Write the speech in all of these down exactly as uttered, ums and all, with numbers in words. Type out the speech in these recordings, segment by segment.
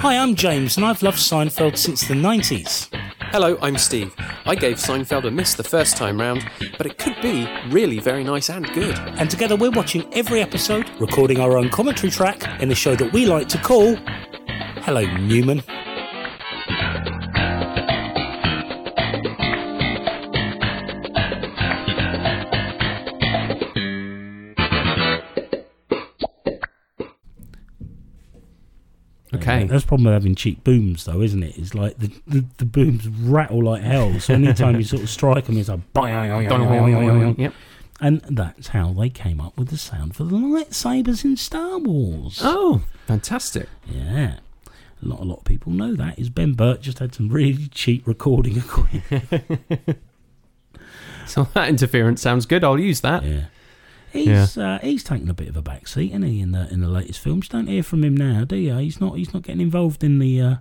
Hi, I'm James, and I've loved Seinfeld since the nineties. Hello, I'm Steve. I gave Seinfeld a miss the first time round, but it could be really very nice and good. And together we're watching every episode, recording our own commentary track in a show that we like to call Hello Newman. Okay. That's the problem with having cheap booms, though, isn't it? It's like the, the, the booms rattle like hell. So anytime you sort of strike them, it's like... Yep. And that's how they came up with the sound for the lightsabers in Star Wars. Oh, fantastic. Yeah. Not a lot of people know that. Is Ben Burtt just had some really cheap recording equipment. So that interference sounds good. I'll use that. Yeah. He's yeah. uh, he's taken a bit of a backseat, isn't he? In the in the latest films, don't hear from him now, do you? He's not he's not getting involved in the uh,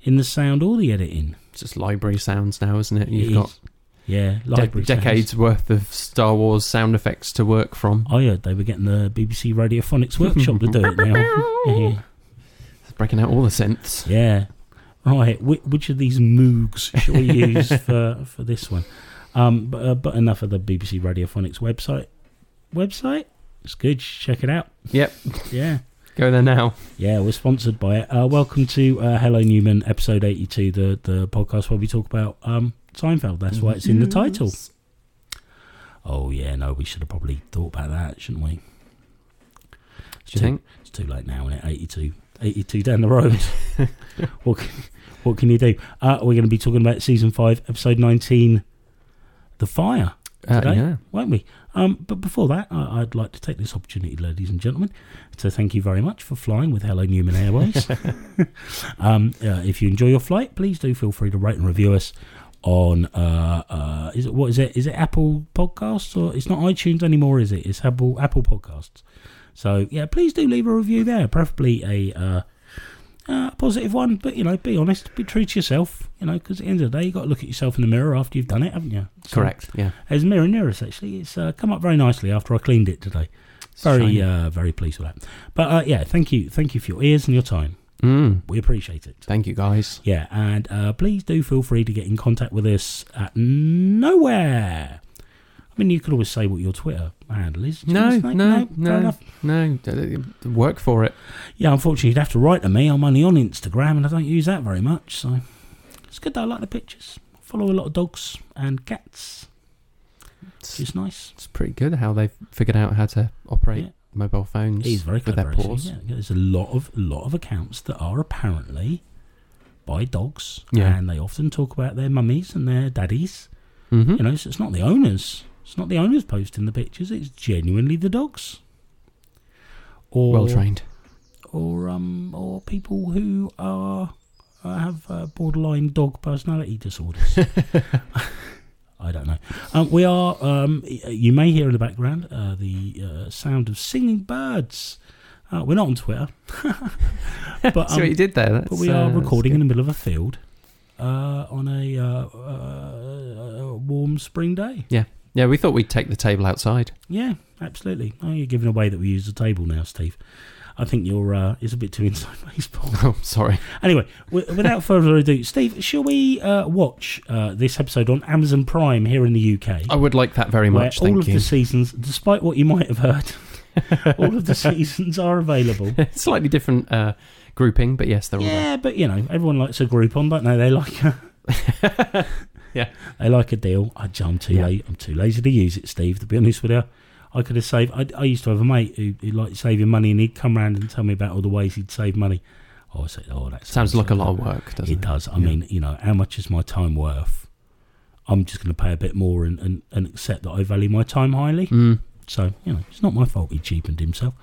in the sound or the editing. It's just library sounds now, isn't it? You've it got yeah, library de- decades sounds. Worth of Star Wars sound effects to work from. I heard they were getting the B B C Radiophonics workshop to do it now. Yeah. Breaking out all the synths. Yeah, right. Wh- which of these moogs shall we use for for this one? Um, but, uh, but enough of the B B C Radiophonics website. Website, it's good. Check it out. Yep. Yeah. Go there now. Yeah, we're sponsored by it. Uh, welcome to uh, Hello Newman, episode eighty-two, the the podcast where we talk about um, Seinfeld. That's why it's in the title. Oh yeah, no, we should have probably thought about that, shouldn't we? It's Do you too, think it's too late now? Isn't it? eighty-two, eighty-two down the road. what can, what can you do? Uh, we're going to be talking about season five, episode nineteen, The Fire. Today, uh, yeah. Won't we? Um, but before that, I, I'd like to take this opportunity, ladies and gentlemen, to thank you very much for flying with Hello Newman Airways. um, uh, if you enjoy your flight, please do feel free to rate and review us on uh, uh, is it what is it? Is it Apple Podcasts or it's not iTunes anymore? Is it? It's Apple Apple Podcasts. So yeah, please do leave a review there, preferably a uh, uh, positive one. But you know, be honest, be true to yourself. You know, because at the end of the day, you've got to look at yourself in the mirror after you've done it, haven't you? So, correct, yeah. As mirror near us, actually, it's uh, come up very nicely after I cleaned it today. It's very, uh, very pleased with that. But, uh, yeah, thank you. Thank you for your ears and your time. Mm. We appreciate it. Thank you, guys. Yeah, and uh, please do feel free to get in contact with us at nowhere. I mean, you could always say what your Twitter handle is. No, no, no, no, no, no. Work for it. Yeah, unfortunately, you'd have to write to me. I'm only on Instagram, and I don't use that very much, so... It's good though, I like the pictures. I follow a lot of dogs and cats. It's just nice. It's pretty good how they've figured out how to operate yeah. mobile phones He's very with their paws. Yeah. There's a lot of lot of accounts that are apparently by dogs yeah. and they often talk about their mummies and their daddies. Mm-hmm. You know, so it's not the owners. It's not the owners posting the pictures, it's genuinely the dogs. Or well trained. Or um or people who are I have uh, borderline dog personality disorders. I don't know. Um, we are, um, you may hear in the background, uh, the uh, sound of singing birds. Uh, we're not on Twitter. But, um, see what you did there. That's, but we are uh, recording in the middle of a field uh, on a, uh, uh, a warm spring day. Yeah. Yeah, we thought we'd take the table outside. Yeah, absolutely. Oh, you're giving away that we use the table now, Steve. I think you're, uh, it's a bit too inside baseball. Oh, sorry. Anyway, w- without further ado, Steve, shall we uh, watch uh, this episode on Amazon Prime here in the U K? I would like that very much, thank you. All of the seasons, despite what you might have heard, all of the seasons are available. Slightly different uh, grouping, but yes, they're all yeah, there. Yeah, but, you know, everyone likes a groupon, don't they? They like a... yeah. They like a deal. I, I'm too yeah. late. I'm too lazy to use it, Steve, to be honest with you. I could have saved... I, I used to have a mate who, who liked saving money, and he'd come round and tell me about all the ways he'd save money. Oh, I said, oh, that sounds like a lot of work, doesn't it? It does. I yeah. mean, you know, how much is my time worth? I'm just going to pay a bit more and, and, and accept that I value my time highly. Mm. So, you know, it's not my fault he cheapened himself.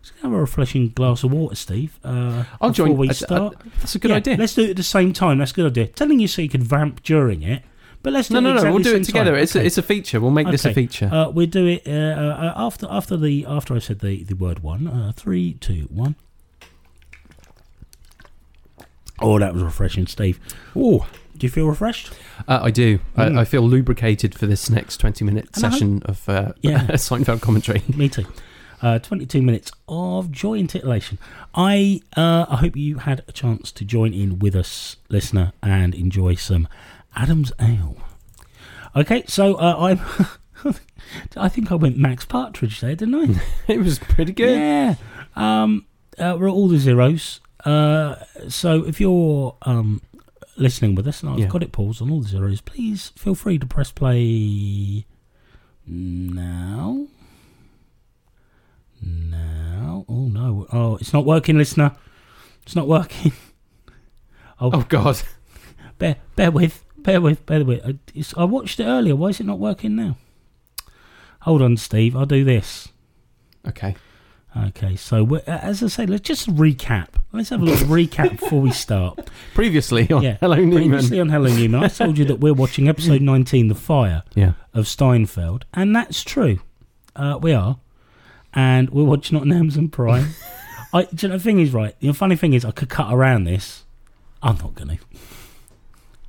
Let's have a refreshing glass of water, Steve. Uh, I'll before join. We I, start. I, I, that's a good yeah, idea. Let's do it at the same time. That's a good idea. Telling you so you could vamp during it. But let's do no, it no, exactly no. We'll do it together. It's okay. a, it's a feature. We'll make okay. this a feature. Uh, we'll do it uh, after after the after I said the, the word one. Uh, three, two, one. Oh, that was refreshing, Steve. Oh, do you feel refreshed? Uh, I do. Mm. I, I feel lubricated for this next twenty minute session of uh, yeah. Seinfeld commentary. Me too. uh, twenty-two minutes of joy and titillation. I uh, I hope you had a chance to join in with us, listener, and enjoy some Adam's Ale. Okay, so uh, I'm... I think I went Max Partridge there, didn't I? It was pretty good. Yeah. Um, uh, we're at all the zeros. Uh, so if you're um, listening with us, and I've yeah. got it paused on all the zeros, please feel free to press play now. Now. Oh, no. Oh, it's not working, listener. It's not working. Oh, oh God. Bear, bear with. Bear with. Bear with. I, it's, I watched it earlier. Why is it not working now? Hold on, Steve. I'll do this. Okay. Okay, so we're, as I say, let's just recap. Let's have a little recap before we start. Previously on yeah, Hello Newman. Previously on Hello Newman, I told you that we're watching episode nineteen, The Fire, yeah. of Seinfeld, and that's true. Uh, we are, and we're watching on Amazon Prime. I, do you know, the thing is, right, the funny thing is I could cut around this. I'm not going to.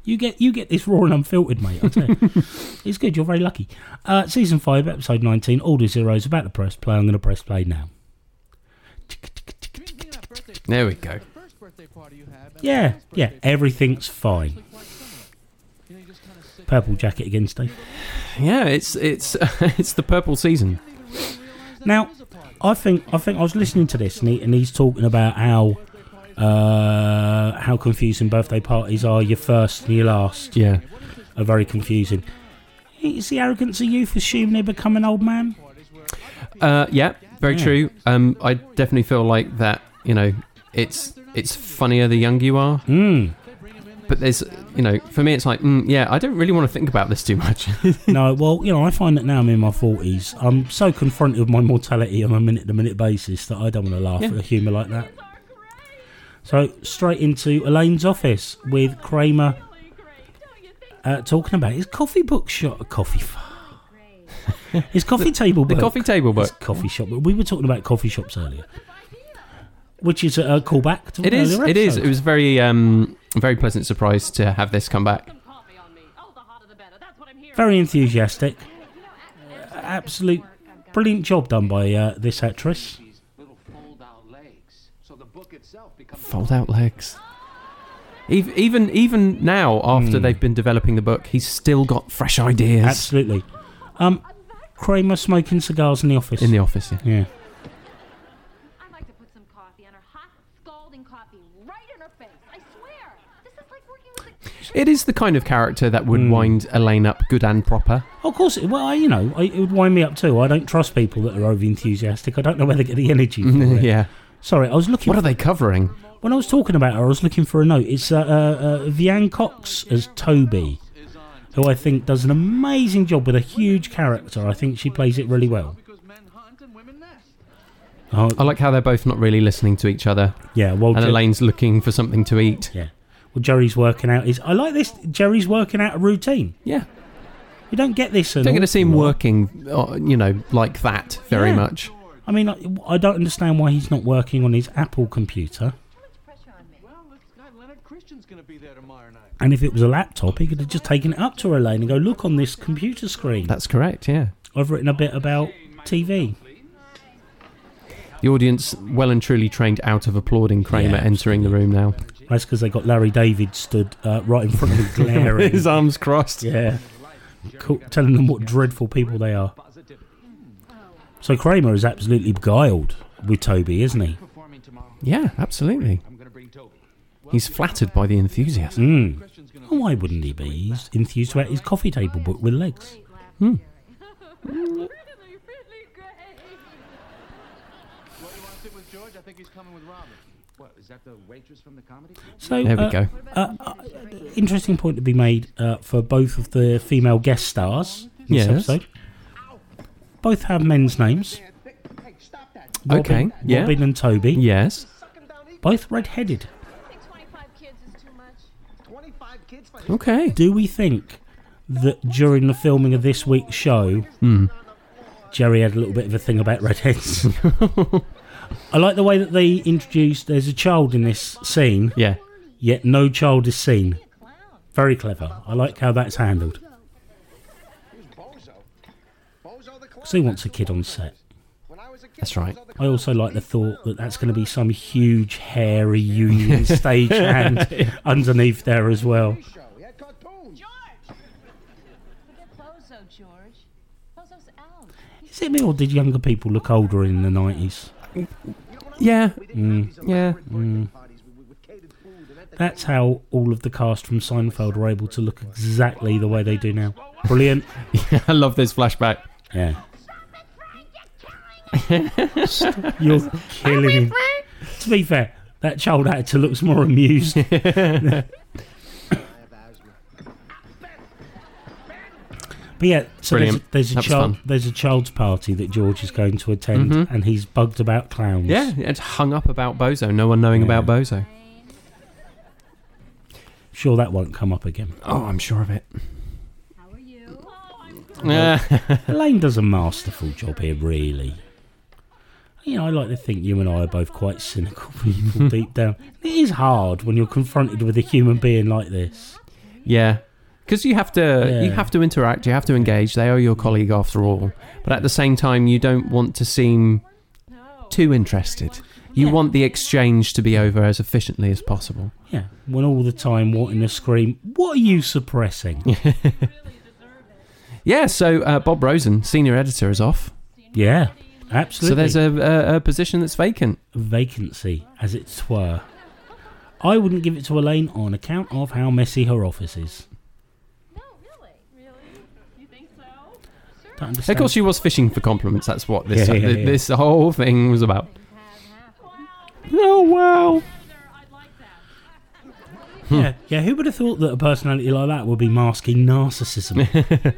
You get you get this raw and unfiltered, mate, I tell you. It's good, you're very lucky. Uh, season five, episode nineteen, all the zeros, about to press play. I'm going to press play now. There we go. Yeah, yeah, everything's fine. Purple jacket again, Steve. Yeah, it's it's uh, it's the purple season. Now, I think I think I was listening to this, and, he, and he's talking about how uh, how confusing birthday parties are. Your first and your last, yeah, are very confusing. It's the arrogance of youth assuming they become an old man. Uh, yeah, very yeah. true. Um, I definitely feel like that. You know, it's it's funnier the younger you are. Mm. But there's, you know, for me it's like, mm, yeah, I don't really want to think about this too much. No, well, you know, I find that now I'm in my forties, I'm so confronted with my mortality on a minute-to-minute basis that I don't want to laugh yeah. at a humour like that. So, straight into Elaine's office with Kramer uh, talking about his coffee book shop. Coffee... his coffee the, table book. The coffee table book. His coffee shop. We were talking about coffee shops earlier. Which is a callback to it is. Episode. It is. It was very, um, very pleasant surprise to have this come back. Very enthusiastic. Absolute brilliant job done by uh, this actress. Fold out legs. Even even now, after mm. they've been developing the book, he's still got fresh ideas. Absolutely. Um, Kramer smoking cigars in the office. In the office, yeah. yeah. It is the kind of character that would mm. wind Elaine up good and proper. Of course, it, well, I, you know, I, it would wind me up too. I don't trust people that are over-enthusiastic. I don't know where they get the energy from. Mm, yeah. Sorry, I was looking... What for, are they covering? When I was talking about her, I was looking for a note. It's uh, uh, uh, Veanne Cox as Toby, who I think does an amazing job with a huge character. I think she plays it really well. Oh, I like how they're both not really listening to each other. Yeah, well... And Jer- Elaine's looking for something to eat. Yeah. Well, Jerry's working out his... I like this. Jerry's working out a routine. Yeah. You don't get this... Don't get to see him working, you know, like that very yeah. much. I mean, I, I don't understand why he's not working on his Apple computer. And if it was a laptop, he could have just taken it up to Elaine and go, look on this computer screen. That's correct, yeah. I've written a bit about T V. The audience well and truly trained out of applauding Kramer yeah, entering the room now. That's because they got Larry David stood uh, right in front of him glaring. His arms crossed. Yeah. Cool. Telling them what dreadful people they are. So Kramer is absolutely beguiled with Toby, isn't he? Yeah, absolutely. He's flattered by the enthusiasm. Mm. Oh, why wouldn't he be? He's enthused about his coffee table book with legs. Mm. Mm. So, there we uh, go. Uh, uh, interesting point to be made uh, for both of the female guest stars in yes. this episode. Both have men's names. Robin, okay. Yeah. Robin and Toby. Yes. Both red-headed. Okay. Do we think that during the filming of this week's show, mm. Jerry had a little bit of a thing about redheads? I like the way that they introduced there's a child in this scene, yeah. yet no child is seen. Very clever. I like how that's handled. Because he wants a kid on set. That's right. I also like the thought that that's going to be some huge, hairy union stagehand yeah. underneath there as well. Is it me, or did younger people look older in the nineties? Yeah. Mm. Yeah. Mm. That's how all of the cast from Seinfeld were able to look exactly the way they do now. Brilliant. Yeah, I love this flashback. Yeah. You're killing him. To be fair, that child actor looks more amused. But yeah, so there's, there's a child, there's a child's party that George is going to attend, mm-hmm. and he's bugged about clowns. Yeah, it's hung up about Bozo. No one knowing yeah. about Bozo. Sure, that won't come up again. Oh, I'm sure of it. How are you? Oh, I'm uh, Elaine does a masterful job here, really. You know, I like to think you and I are both quite cynical people deep down. It is hard when you're confronted with a human being like this. Yeah. Because you have to, yeah. you have to interact, you have to engage. They are your colleague after all. But at the same time, you don't want to seem too interested. You yeah. want the exchange to be over as efficiently as possible. Yeah, when all the time wanting to scream, what are you suppressing? Yeah, so uh, Bob Rosen, senior editor, is off. Yeah, absolutely. So there's a, a, a position that's vacant. Vacancy, as it were. I wouldn't give it to Elaine on account of how messy her office is. Of course, she was fishing for compliments. That's what this yeah, yeah, yeah. this whole thing was about. Oh, wow. Hmm. Yeah, yeah, who would have thought that a personality like that would be masking narcissism?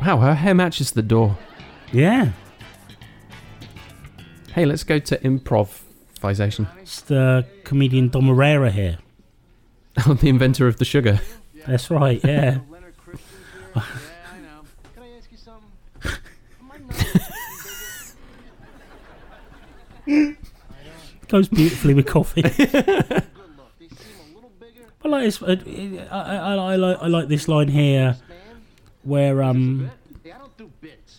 Wow, her hair matches the door. Yeah. Hey, let's go to improvisation. It's the comedian Dom Irrera here. Oh, the inventor of the sugar. That's right, yeah. Yeah, I know. Can I ask you something? Goes beautifully with coffee. I like this. Uh, I, I, I, like, I like this line here, where um. I don't do bits.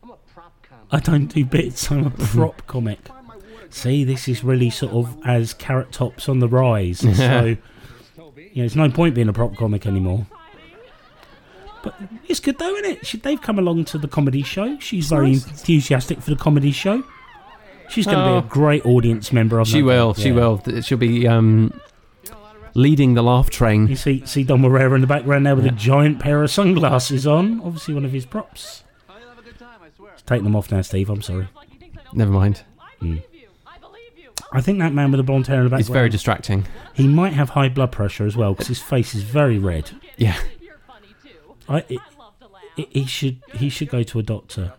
I'm a prop comic. I don't do bits. I'm a prop comic. See, this is really sort of as Carrot Top's on the rise. So. Yeah, there's no point being a prop comic anymore. But it's good though, isn't it? They've come along to the comedy show. She's very nice. enthusiastic for the comedy show. She's going to oh. be a great audience member. She will, yeah. she will. She'll be um, leading the laugh train. You see, see Dom Irrera in the background there with yeah. a giant pair of sunglasses on. Obviously one of his props. Just taking them off now, Steve. I'm sorry. Never mind. Mm. I think that man with the blonde hair in the background... He's very distracting. He might have high blood pressure as well, because his face is very red. Yeah. I, it, it, he should he should go to a doctor.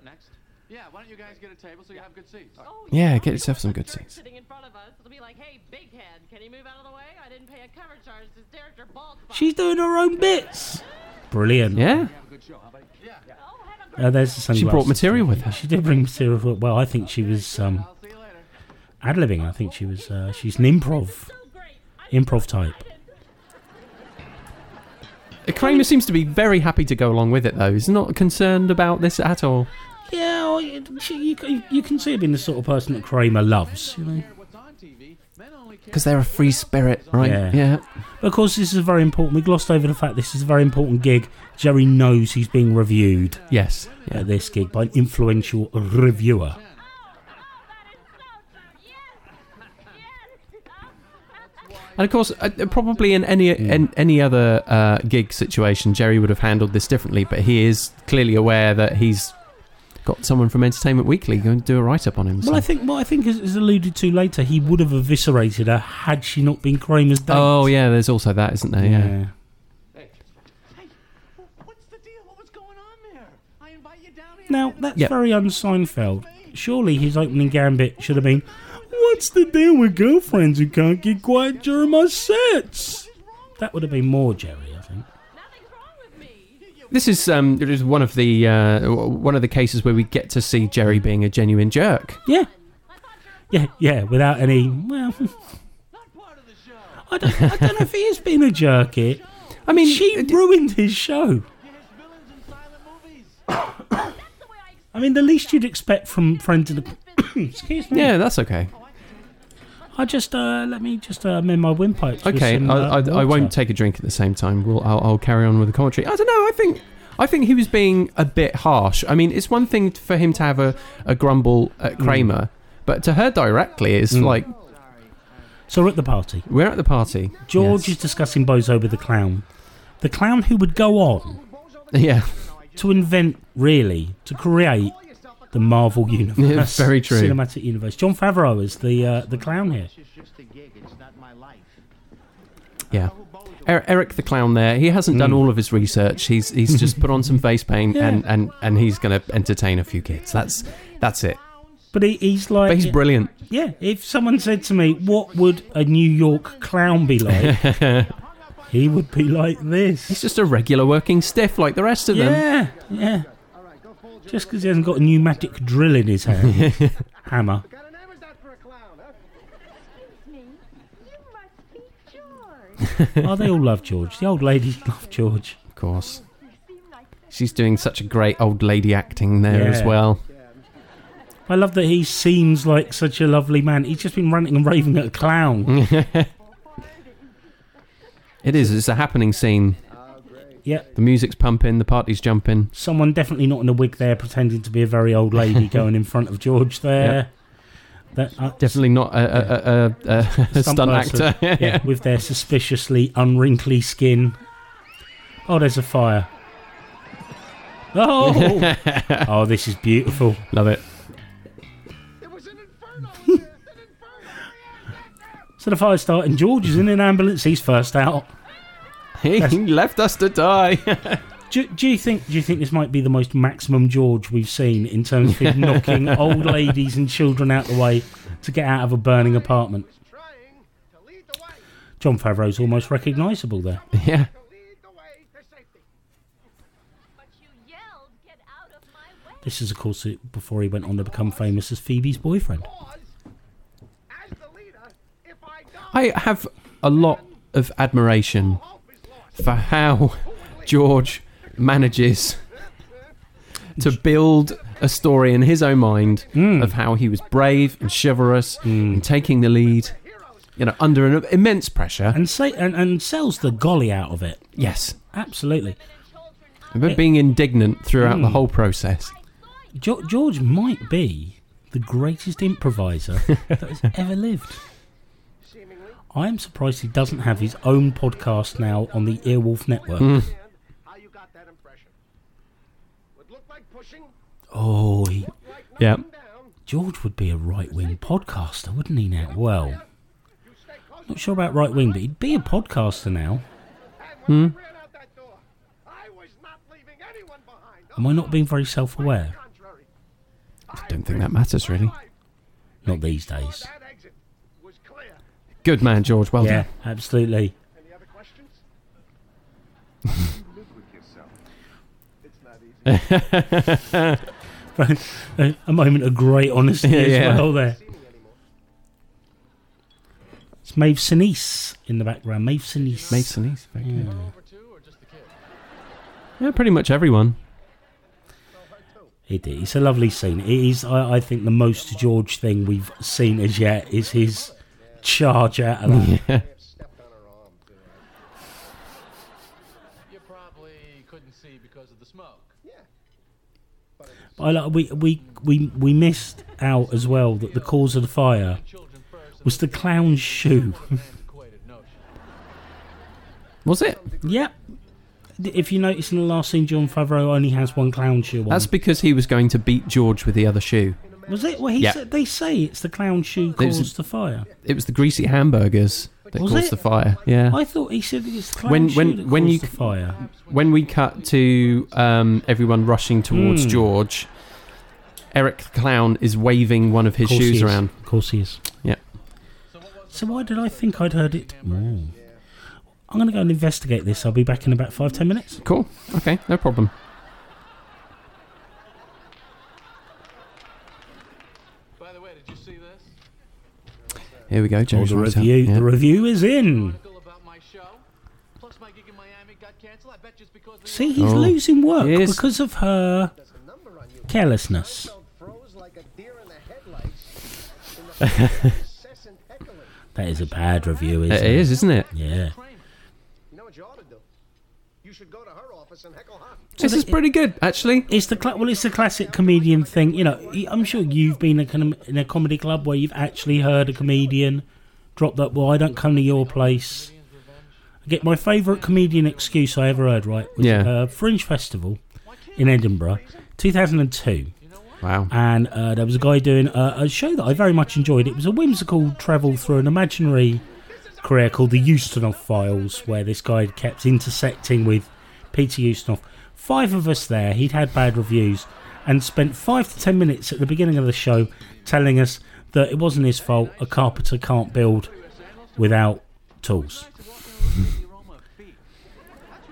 Yeah, why don't you guys get a table so you have good seats? Yeah, get yourself some good seats. Sitting in front of us, it'll be like, hey, big head, can you move out of the way? I didn't pay a cover charge. This director bald. She's doing her own bits. Brilliant. Yeah. Uh, there's the she brought material with her. She did bring material with her. Well, I think she was... Um, ad-libbing, I think she was, uh, she's an improv, improv type. Kramer seems to be very happy to go along with it, though. He's not concerned about this at all. Yeah, well, you, you, you can see him being the sort of person that Kramer loves, you know. Because they're a free spirit, right? Yeah. yeah. But of course, this is very important. We glossed over the fact this is a very important gig. Jerry knows he's being reviewed. Yes. Yeah. At this gig by an influential reviewer. And of course, uh, probably in any yeah. in, any other uh, gig situation, Jerry would have handled this differently. But he is clearly aware that he's got someone from Entertainment Weekly going to do a write-up on him. So. Well, I think what well, I think is alluded to later, he would have eviscerated her had she not been Kramer's date. Oh yeah, there's also that, isn't there? Yeah. yeah. Hey, what's the deal? What was going on there? I invite you down here. Now that's yep. very un-Seinfeld. Surely his opening gambit should have been. What's the deal with girlfriends who can't get quiet during my sets? That would have been more Jerry, I think. This is um, it is one of the uh, one of the cases where we get to see Jerry being a genuine jerk. Yeah, yeah, yeah. Without any, well, I don't, I don't know if he is being a jerk here. I mean, she ruined his show. I mean, the least you'd expect from Friends of the... Excuse me. Yeah, that's okay. I just uh, let me just uh, mend my windpipes. Okay, some, uh, I, I, I won't take a drink at the same time. We'll, I'll, I'll carry on with the commentary. I don't know. I think I think he was being a bit harsh. I mean, it's one thing for him to have a, a grumble at Kramer, mm. but to her directly, it's mm. like. So we're at the party. We're at the party. George yes. is discussing Bozo with the clown, the clown who would go on, yeah, to invent really to create. The Marvel universe, yeah, very true. Cinematic universe. John Favreau is the uh, the clown here. Yeah, er- Eric the clown. There, he hasn't mm. done all of his research. He's he's just put on some face paint yeah. and, and, and he's going to entertain a few kids. That's that's it. But he, he's like, but he's brilliant. Yeah. If someone said to me, "What would a New York clown be like?" he would be like this. He's just a regular working stiff like the rest of yeah. them. Yeah. Yeah. Just because he hasn't got a pneumatic drill in his hand. Hammer. Oh, they all love George. The old ladies love George. Of course. She's doing such a great old lady acting there yeah. as well. I love that he seems like such a lovely man. He's just been ranting and raving at a clown. It is. It's a happening scene. Yeah, the music's pumping, the party's jumping. Someone definitely not in a wig there, pretending to be a very old lady, going in front of George there. Yep. That, uh, definitely not a, a, a, a, a stunt actor. yeah, yeah. With their suspiciously unwrinkly skin. Oh, there's a fire. Oh, oh, this is beautiful. Love it. There was an inferno there. An inferno. So the fire's starting. George is in an ambulance. He's first out. He That's, left us to die. do, do you think? Do you think this might be the most maximum George we've seen in terms of him knocking old ladies and children out the way to get out of a burning apartment? John Favreau's almost recognisable there. Yeah. This is, of course, before he went on to become famous as Phoebe's boyfriend. I have a lot of admiration for how George manages to build a story in his own mind mm. of how he was brave and chivalrous mm. and taking the lead, you know, under an immense pressure, and say and, and sells the golly out of it. Yes, absolutely. But being indignant throughout mm. the whole process. Jo- George might be the greatest improviser that has ever lived. I am surprised he doesn't have his own podcast now on the Earwolf network. Mm. Oh, he, yeah. George would be a right-wing podcaster, wouldn't he now? Well, not sure about right-wing, but he'd be a podcaster now. Mm. Am I not being very self-aware? I don't think that matters, really. Not these days. Good man, George. Well yeah, done. Yeah, absolutely. Any other questions? You live with yourself. It's not easy. A moment of great honesty yeah, as yeah. well there. It's Maeve Sinise in the background. Maeve Sinise. Maeve Sinise. Very yeah. good. Yeah, pretty much everyone. It is. It's a lovely scene. It is, I, I think, the most George thing we've seen as yet is his... charge out of that. Yeah. You probably couldn't see because of the smoke. But I, we we we we missed out as well that the cause of the fire was the clown's shoe. Was it? Yep. If you notice in the last scene, John Favreau only has one clown shoe on. That's because he was going to beat George with the other shoe. Was it? Well, he yeah. said, they say it's the clown shoe caused was, the fire. It was the greasy hamburgers that was caused it? the fire. Yeah, I thought he said it's the clown when, shoe when, that when caused you, the fire. When we cut to um, everyone rushing towards mm. George, Eric the clown is waving one of his of shoes around. Of course he is. Yeah. So why did I think I'd heard it? Oh. I'm going to go and investigate this. I'll be back in about five, ten minutes. Cool. Okay, no problem. Here we go, James. Oh, the review, yeah. the review is in. gig in Miami got canceled. I bet just because See, he's oh. losing work yes. because of her carelessness. That is a bad review, isn't it? It is, isn't it? Yeah. You know what you ought to do? You should go to her office and heckle her. This is pretty good, actually. It's the cl- well, it's the classic comedian thing. You know, I'm sure you've been in a comedy club where you've actually heard a comedian drop that, well, I don't come to your place. I get my favourite comedian excuse I ever heard, right? Was yeah. a Fringe Festival in Edinburgh, two thousand two. Wow. And uh, there was a guy doing a, a show that I very much enjoyed. It was a whimsical travel through an imaginary career called the Ustinov Files, where this guy kept intersecting with Peter Ustinov. Five of us there, he'd had bad reviews, and spent five to ten minutes at the beginning of the show telling us that it wasn't his fault, a carpenter can't build without tools.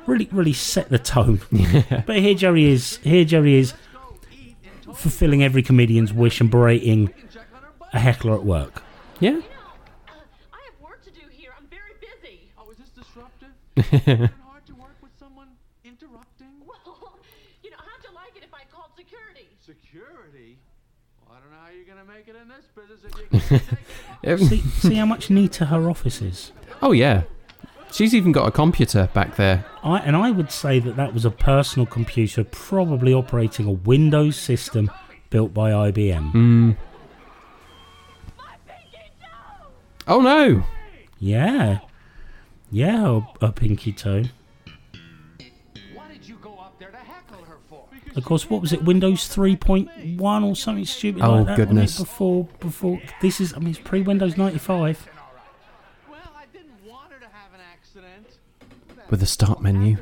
Really, really set the tone. Yeah. But here Jerry is, here Jerry is, fulfilling every comedian's wish and berating a heckler at work. Yeah. I know. Uh, I have work to do here. I'm very busy. Oh, is this disruptive? It's hard to work with someone interrupting. Well, you know, how'd you like it if I called security? Security? Well, I don't know how you're going to make it in this business if you can't take it. See, see how much neater her office is. Oh, yeah. She's even got a computer back there. I, and I would say that that was a personal computer, probably operating a Windows system built by I B M. Mm. Oh no! Yeah. Yeah, her, her pinky toe. Why did you go up there to heckle her for? Of course, what was it, Windows three point one or something stupid oh, like that? Oh, goodness. Before, before, this is, I mean, it's pre-Windows ninety-five. With the start menu.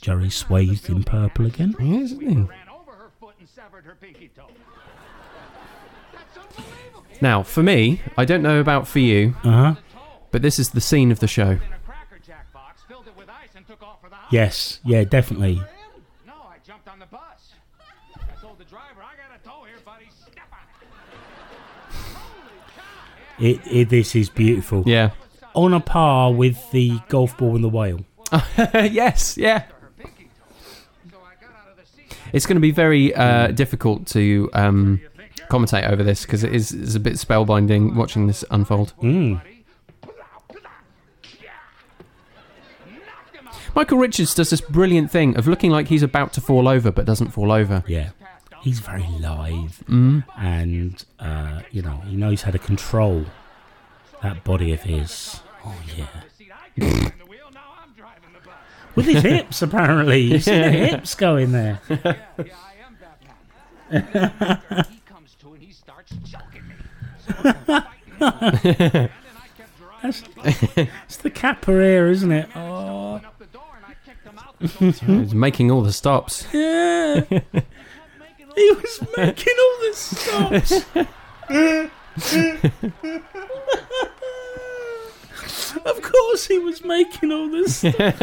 Jerry swathed in purple again. Yeah, isn't he? Now, for me, I don't know about for you, uh-huh. but this is the scene of the show. Yes, yeah, definitely. No, I jumped on the bus. I told the driver, I got a tow here, buddy. Step on it. It, it, this is beautiful. Yeah. On a par with the golf ball and the whale. Yes, yeah. It's going to be very uh, difficult to um, commentate over this because it is it's a bit spellbinding watching this unfold. Mm. Michael Richards does this brilliant thing of looking like he's about to fall over but doesn't fall over. Yeah. He's very lithe mm. and, uh, you know, he knows how to control that body of his. Oh, yeah. With his hips, apparently. You see the hips going there. Yeah, yeah, I am Batman. He comes to and he starts choking me. It's the capoeira, isn't it? Oh. He was making all the stops. Yeah. He was making all the stops. Of course he was making all this stuff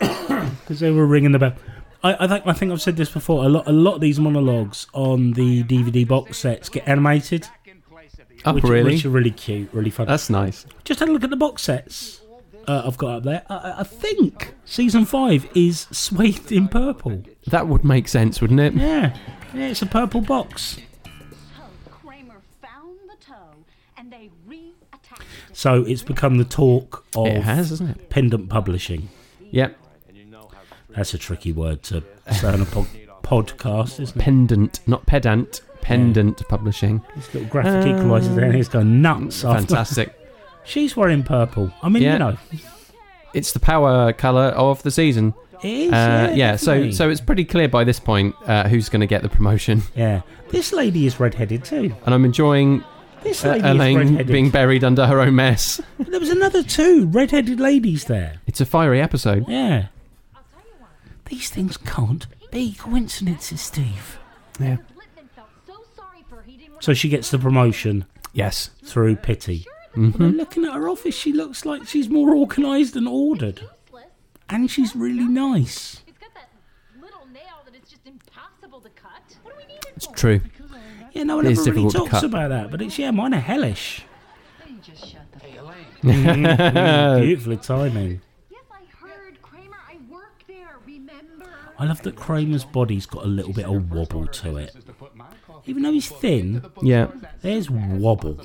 because they were ringing the bell. I, I, think, I think I've said this before, a lot, a lot of these monologues on the D V D box sets get animated, oh, which, really? which are really cute, really fun. That's nice. Just had a look at the box sets uh, I've got up there. I, I think season five is swathed in purple. That would make sense, wouldn't it? Yeah, yeah, it's a purple box. So it's become the talk of it has, isn't it? Pendant publishing. Yep. That's a tricky word to say on a po- podcast, isn't it? Pendant, not pedant. Pendant yeah. publishing. This little graphic uh, equaliser there, and he's going nuts. Fantastic. After. She's wearing purple. I mean, yeah. you know. It's the power colour of the season. It is, uh, yeah. yeah so, so it's pretty clear by this point uh, who's going to get the promotion. Yeah. This lady is redheaded too. And I'm enjoying... This lady uh, Elaine being buried under her own mess. But there was another two red-headed ladies there. It's a fiery episode. Yeah. These things can't be coincidences, Steve. Yeah. So she gets the promotion. Yes. Through pity. Mm-hmm. Well, looking at her office, she looks like she's more organised and ordered. And she's really nice. It's got that little nail that it's just impossible to cut. What do we need it for? It's true. Yeah, no one ever really talks about that, but it's, yeah, mine are hellish. just shut the hey, Elaine. Beautifully timing. Yes, I heard, Kramer. I work there, remember? I love that Kramer's body's got a little bit of wobble to it. Even though he's thin, yeah, there's wobble.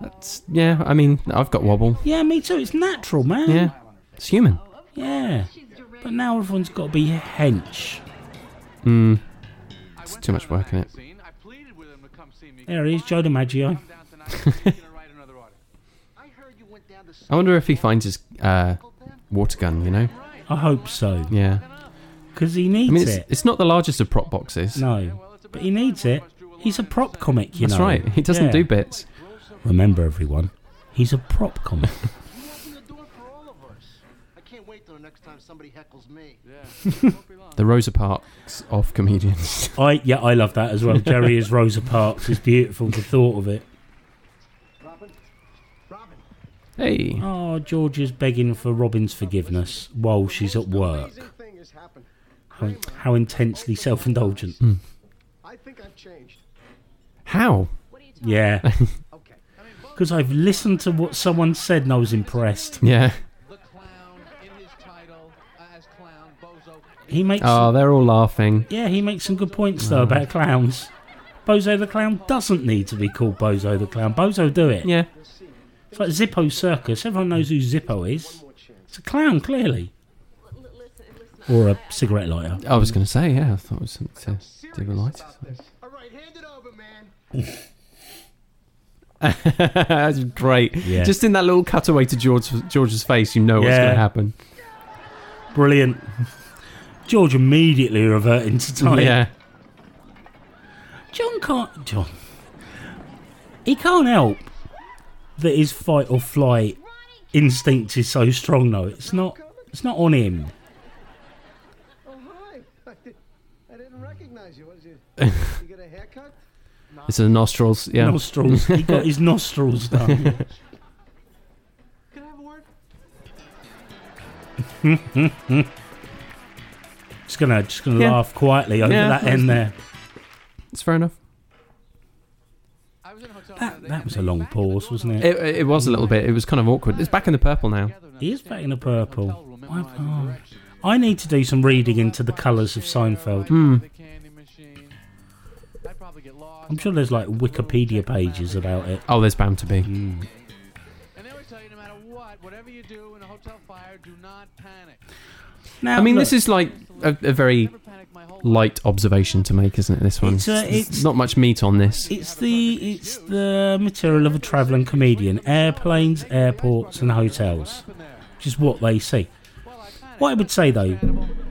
That's, yeah, I mean, I've got wobble. Yeah, me too. It's natural, man. Yeah, it's human. Yeah, but now everyone's got to be hench. Hmm, it's too much work in it. There he is, Joe DiMaggio. I wonder if he finds his uh, water gun, you know? I hope so. Yeah. Because he needs I mean, it's, it. It's not the largest of prop boxes. No, but he needs it. He's a prop comic, you That's know. That's right. He doesn't yeah. do bits. Remember, everyone, he's a prop comic. You opened the door for all of us. I can't wait till the next time somebody heckles me. Yeah. The Rosa Parks of comedians. I yeah, I love that as well. Jerry is Rosa Parks. It's beautiful, the thought of it. Robin? Robin. Hey. Oh, George is begging for Robin's forgiveness while she's at work. How, how intensely self-indulgent. Mm. I think I've changed. How? Yeah. Because I've listened to what someone said and I was impressed. Yeah. He makes oh, some, they're all laughing. Yeah, he makes some good points, though, oh. about clowns. Bozo the Clown doesn't need to be called Bozo the Clown. Bozo do it. Yeah. It's like Zippo Circus. Everyone knows who Zippo is. It's a clown, clearly. Or a cigarette lighter. I was going to say, yeah. I thought it was something to do with lights. All right, hand it over, man. That's great. Yeah. Just in that little cutaway to George, George's face, you know yeah. what's going to happen. Brilliant. George immediately reverting to time. Yeah. John can't... John... He can't help that his fight or flight instinct is so strong, though. It's not It's not on him. Oh, hi. I didn't recognise you. What is it? You got a haircut? It's the nostrils, yeah. Nostrils. He got his nostrils done. Can I have a word? Just gonna, just gonna yeah. laugh quietly over yeah, that end there. It's fair enough. That, that was a long pause, wasn't it? it? It was a little bit. It was kind of awkward. It's back in the purple now. He is back in the purple. I, oh. I need to do some reading into the colours of Seinfeld. Hmm. I'm sure there's like Wikipedia pages about it. Oh, there's bound to be. Mm. Now, I mean, look, this is like a, a very light observation to make, isn't it? This one, it's, uh, it's, it's not much meat on this. It's the it's the material of a travelling comedian: airplanes, airports, and hotels, which is what they see. What I would say though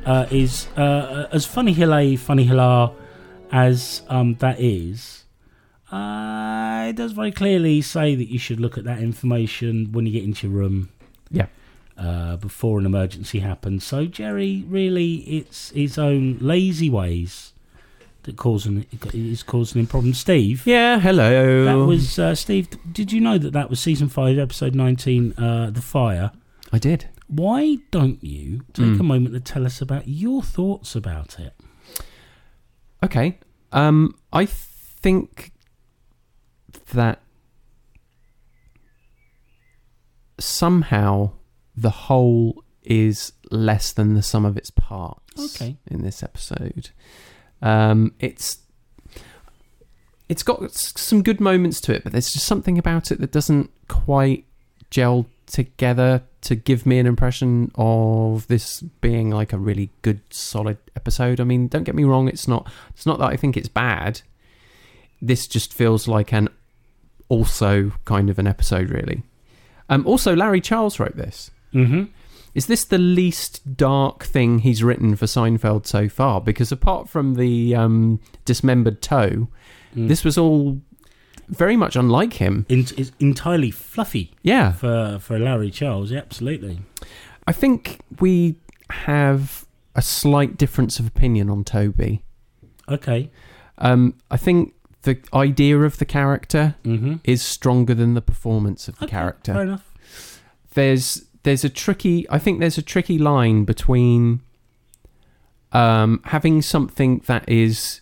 uh, is, uh, as funny hilay, funny hilar. As um, that is, uh, it does very clearly say that you should look at that information when you get into your room. Yeah. Uh, before an emergency happens. So Jerry, really, it's his own lazy ways that causing is causing him problems. Steve. Yeah. Hello. That was uh, Steve. Did you know that that was season five, episode nineteen, uh, The Fire? I did. Why don't you take mm. a moment to tell us about your thoughts about it? Okay, um, I think that somehow the whole is less than the sum of its parts. Okay. In this episode, um, it's it's got some good moments to it, but there's just something about it that doesn't quite gel together to give me an impression of this being like a really good solid episode. I mean, don't get me wrong, it's not it's not that I think it's bad. This just feels like an also kind of an episode, really. Um, also, Larry Charles wrote this. Mm-hmm. Is this the least dark thing he's written for Seinfeld so far? Because apart from the um, dismembered toe, mm. this was all very much unlike him. It's entirely fluffy. Yeah. For for Larry Charles, yeah, absolutely. I think we have a slight difference of opinion on Toby. Okay. Um, I think the idea of the character mm-hmm. is stronger than the performance of the okay, character. Fair enough. There's there's a tricky I think there's a tricky line between um, having something that is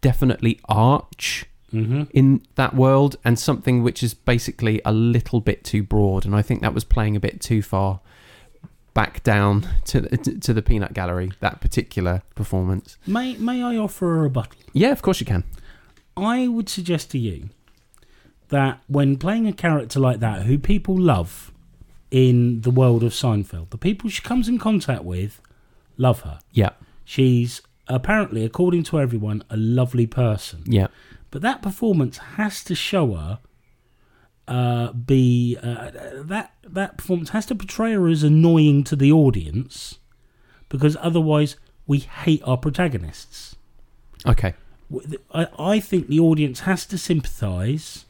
definitely arch mm-hmm. in that world, and something which is basically a little bit too broad. And I think that was playing a bit too far back down to to the peanut gallery, that particular performance. May may I offer a rebuttal? Yeah, of course you can. I would suggest to you that when playing a character like that, who people love in the world of Seinfeld, the people she comes in contact with love her. Yeah. She's apparently, according to everyone, a lovely person. Yeah. But that performance has to show her uh, be... Uh, that that performance has to portray her as annoying to the audience, because otherwise we hate our protagonists. Okay. I, I think the audience has to sympathise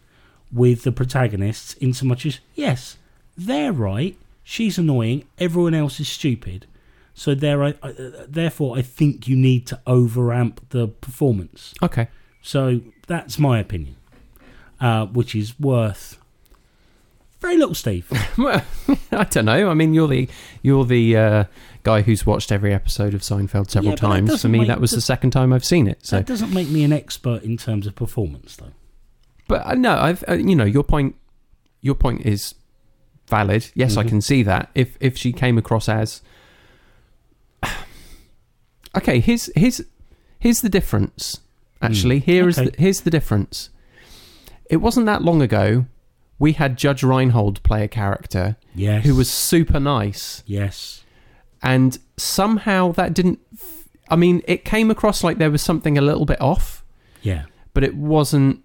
with the protagonists in so much as, yes, they're right, she's annoying, everyone else is stupid. So there, I, I, therefore, I think you need to overamp the performance. Okay. So that's my opinion, uh, which is worth very little, Steve. Well, I don't know. I mean, you're the you're the uh, guy who's watched every episode of Seinfeld several yeah, times. For me, make, that was the second time I've seen it. So that doesn't make me an expert in terms of performance, though. But uh, no, I've uh, you know your point. Your point is valid. Yes, mm-hmm. I can see that. If if she came across as okay, here's here's here's the difference. Actually, mm. here is okay. the, here's the difference. It wasn't that long ago we had Judge Reinhold play a character yes. who was super nice. Yes, and somehow that didn't. F- I mean, it came across like there was something a little bit off. Yeah, but it wasn't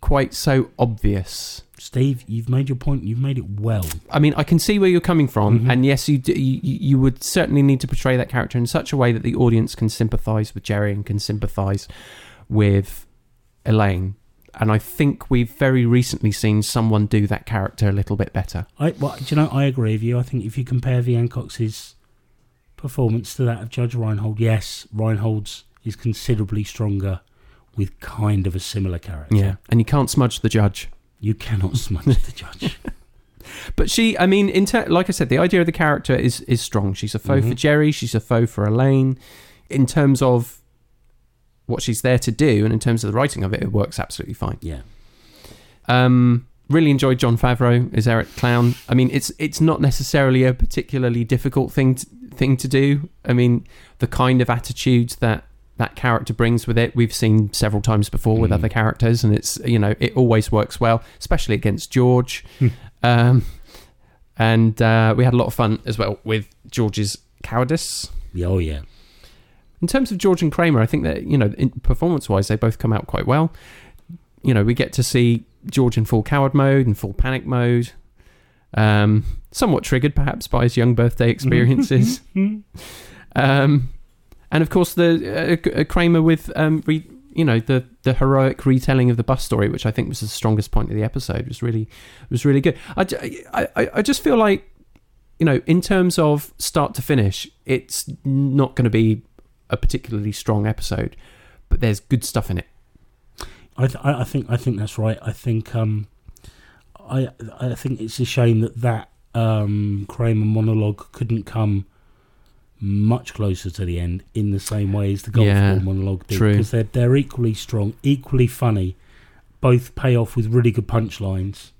quite so obvious. Steve, you've made your point. You've made it well. I mean, I can see where you're coming from. Mm-hmm. And yes, you, do, you you would certainly need to portray that character in such a way that the audience can sympathise with Jerry and can sympathise with Elaine. And I think we've very recently seen someone do that character a little bit better. I, well, do you know, I agree with you. I think if you compare Veanne Cox's performance to that of Judge Reinhold, yes, Reinhold's is considerably stronger with kind of a similar character. Yeah, and you can't smudge the judge. You cannot smudge the judge. But she, I mean, in ter- like I said, the idea of the character is, is strong. She's a foe mm-hmm. for Jerry. She's a foe for Elaine. In terms of what she's there to do and in terms of the writing of it, it works absolutely fine. Yeah. Um, really enjoyed John Favreau as Eric the Clown. I mean, it's it's not necessarily a particularly difficult thing to, thing to do. I mean, the kind of attitude that that character brings with it, we've seen several times before with mm. other characters, and it's, you know, it always works well, especially against George. um, and uh, we had a lot of fun as well with George's cowardice. Oh, yeah. In terms of George and Kramer, I think that, you know, in performance-wise, they both come out quite well. You know, we get to see George in full coward mode and full panic mode. Um, somewhat triggered, perhaps, by his young birthday experiences. um And, of course, the uh, Kramer with, um, re, you know, the, the heroic retelling of the bus story, which I think was the strongest point of the episode, was really was really good. I, I, I just feel like, you know, in terms of start to finish, it's not going to be a particularly strong episode, but there's good stuff in it. I, th- I think I think that's right. I think um, I I think it's a shame that that um, Kramer monologue couldn't come much closer to the end in the same way as the golf yeah, ball monologue did, because they're, they're equally strong, equally funny, both pay off with really good punchlines.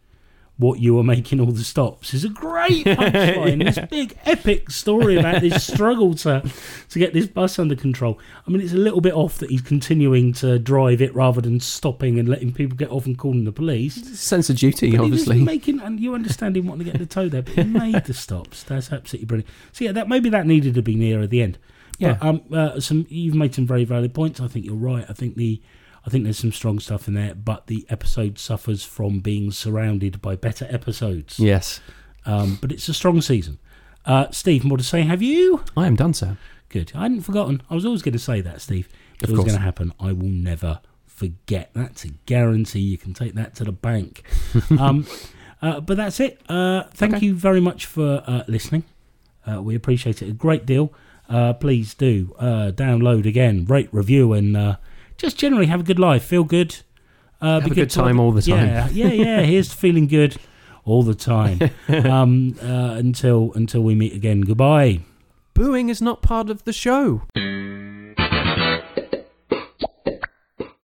What you are making all the stops is a great punchline. yeah. This big epic story about this struggle to to get this bus under control. I mean, it's a little bit off that he's continuing to drive it rather than stopping and letting people get off and calling the police. Sense of duty, but obviously. He was making, and you understand him wanting to get the tow there, but he made the stops. That's absolutely brilliant. So yeah, that maybe that needed to be nearer the end. Yeah, but, um, uh, some you've made some very valid points. I think you're right. I think the. I think there's some strong stuff in there, but the episode suffers from being surrounded by better episodes. Yes. Um, but it's a strong season. Uh, Steve, more to say, have you? I am done, sir. Good. I hadn't forgotten. I was always going to say that, Steve. It was going to happen. I will never forget. That's a guarantee. You can take that to the bank. um, uh, but that's it. Uh, thank okay. you very much for uh, listening. Uh, we appreciate it a great deal. Uh, please do uh, download again, rate, review, and... Uh, Just generally have a good life, feel good. Uh, have a good time all the time. Yeah, yeah, yeah. Here's to feeling good all the time. Um, uh, until until we meet again. Goodbye. Booing is not part of the show.